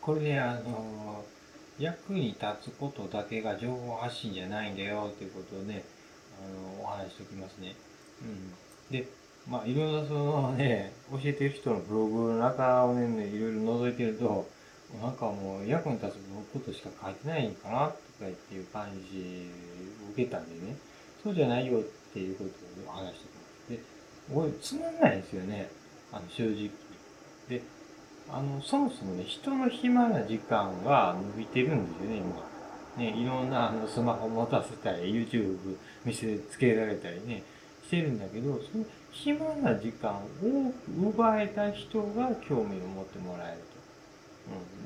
これね、役に立つことだけが情報発信じゃないんだよということをね、お話ししておきますね。で、まあ、いろんなそのね、教えてる人のブログの中をね、いろいろ覗いてると、なんかもう役に立つことしか書いてないんかなとかっていう感じを受けたんでね、そうじゃないよっていうことをお話しておきます。で、つまんないんですよね、正直。で、そもそもね、人の暇な時間が伸びてるんですよね、今。ね、いろんなスマホ持たせたり、YouTube 見せつけられたりね、してるんだけど、その暇な時間を奪えた人が興味を持ってもらえると。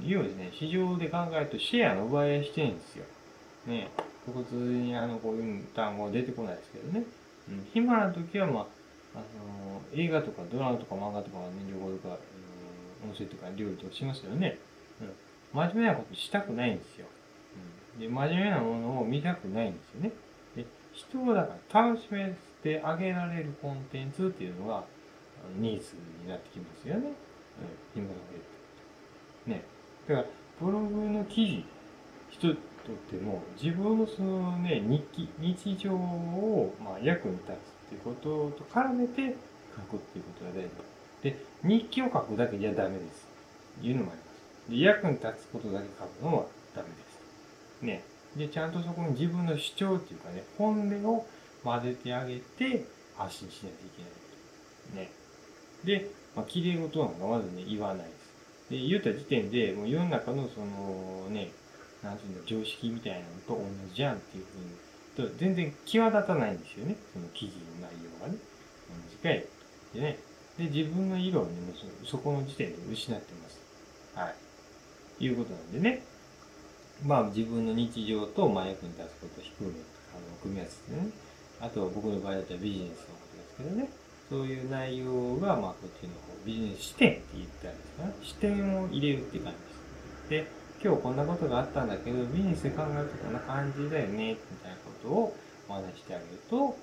いうようですね、市場で考えるとシェアの奪い合いしてるんですよ。ね、普通にこういう単語出てこないですけどね。暇な時は、まあ、映画とかドラマとか漫画とか、ね、旅行とか、音声とか料理とかしますよね。真面目なことしたくないんですよ。で、真面目なものを見たくないんですよね。で、人をだから楽しめてあげられるコンテンツっていうのがニーズになってきますよね。今だけね。だから、ブログの記事、人にとっても自分のそのね、日常をまあ役に立つっていうことと絡めて書くっていうことが大事です。で、日記を書くだけじゃダメです。いうのもあります。で、役に立つことだけ書くのはダメです。ね。で、ちゃんとそこに自分の主張っていうかね、本音を混ぜてあげて発信しないといけない。ね。で、まあ、綺麗事なんかまずね、言わないです。で、言った時点で、もう世の中のそのね、なんていうの、常識みたいなのと同じじゃんっていうふうに、全然際立たないんですよね。その記事の内容がね。短い。でね。で、自分の色をね、そこの時点で失ってます。いうことなんでね。まあ、自分の日常と、まあ、役に立つことを低め、組み合わせてね。あと、僕の場合だったらビジネスのことですけどね。そういう内容が、まあ、こっちの方、ビジネス視点って言ったらいいですかね。視点を入れるって感じです。で、今日こんなことがあったんだけど、ビジネスで考えるとこんな感じだよね、みたいなことをお話してあげると、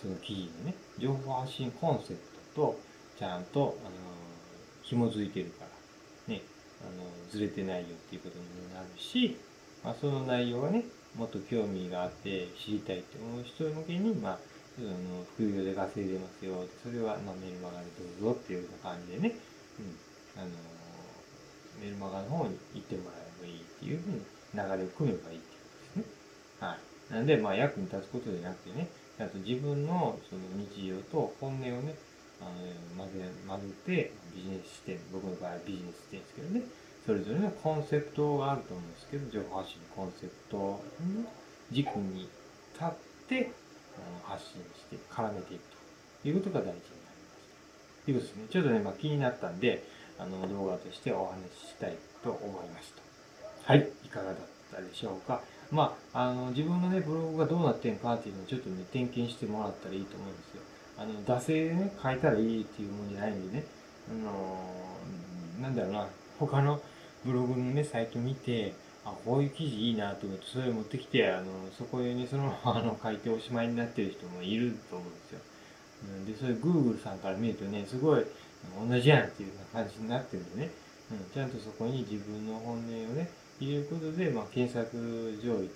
その記事のね、情報発信コンセプト、とちゃんと紐づいてるからね、ずれてないよっていうことになるし、まあ、その内容がねもっと興味があって知りたいって思う人向けに、まあ、副業で稼いでますよ、それは、まあ、メルマガでどうぞっていうような感じでね、メルマガの方に行ってもらえばいいっていうふうに流れを組めばいいってことですね。なんで、まあ、役に立つことじゃなくてね、ちゃんと自分のその日常と本音をね混ぜて、ビジネス視点、僕の場合はビジネス視点ですけどね、それぞれのコンセプトがあると思うんですけど、情報発信のコンセプトを軸に立って発信して絡めていくということが大事になります。ということですね。ちょっとね、まあ、気になったんで、動画としてお話ししたいと思いました。はい、いかがだったでしょうか。まあ、自分のね、ブログがどうなってんかっていうのをちょっとね、点検してもらったらいいと思うんですよ。惰性でね、変えたらいいっていうもんじゃないんでね、なんだろうな、他のブログのね、サイト見て、あ、こういう記事いいなと思って、それを持ってきて、そこに、ね、そのまま書いておしまいになってる人もいると思うんですよ。で、それ Google さんから見るとね、すごい同じやんっていうような感じになってるんでね、ちゃんとそこに自分の本音をね、入れることで、まあ、検索上位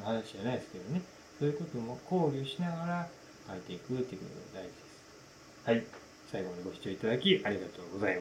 の話じゃないですけどね、そういうことも考慮しながら、変えていくということが大事です。はい。最後までご視聴いただきありがとうございます。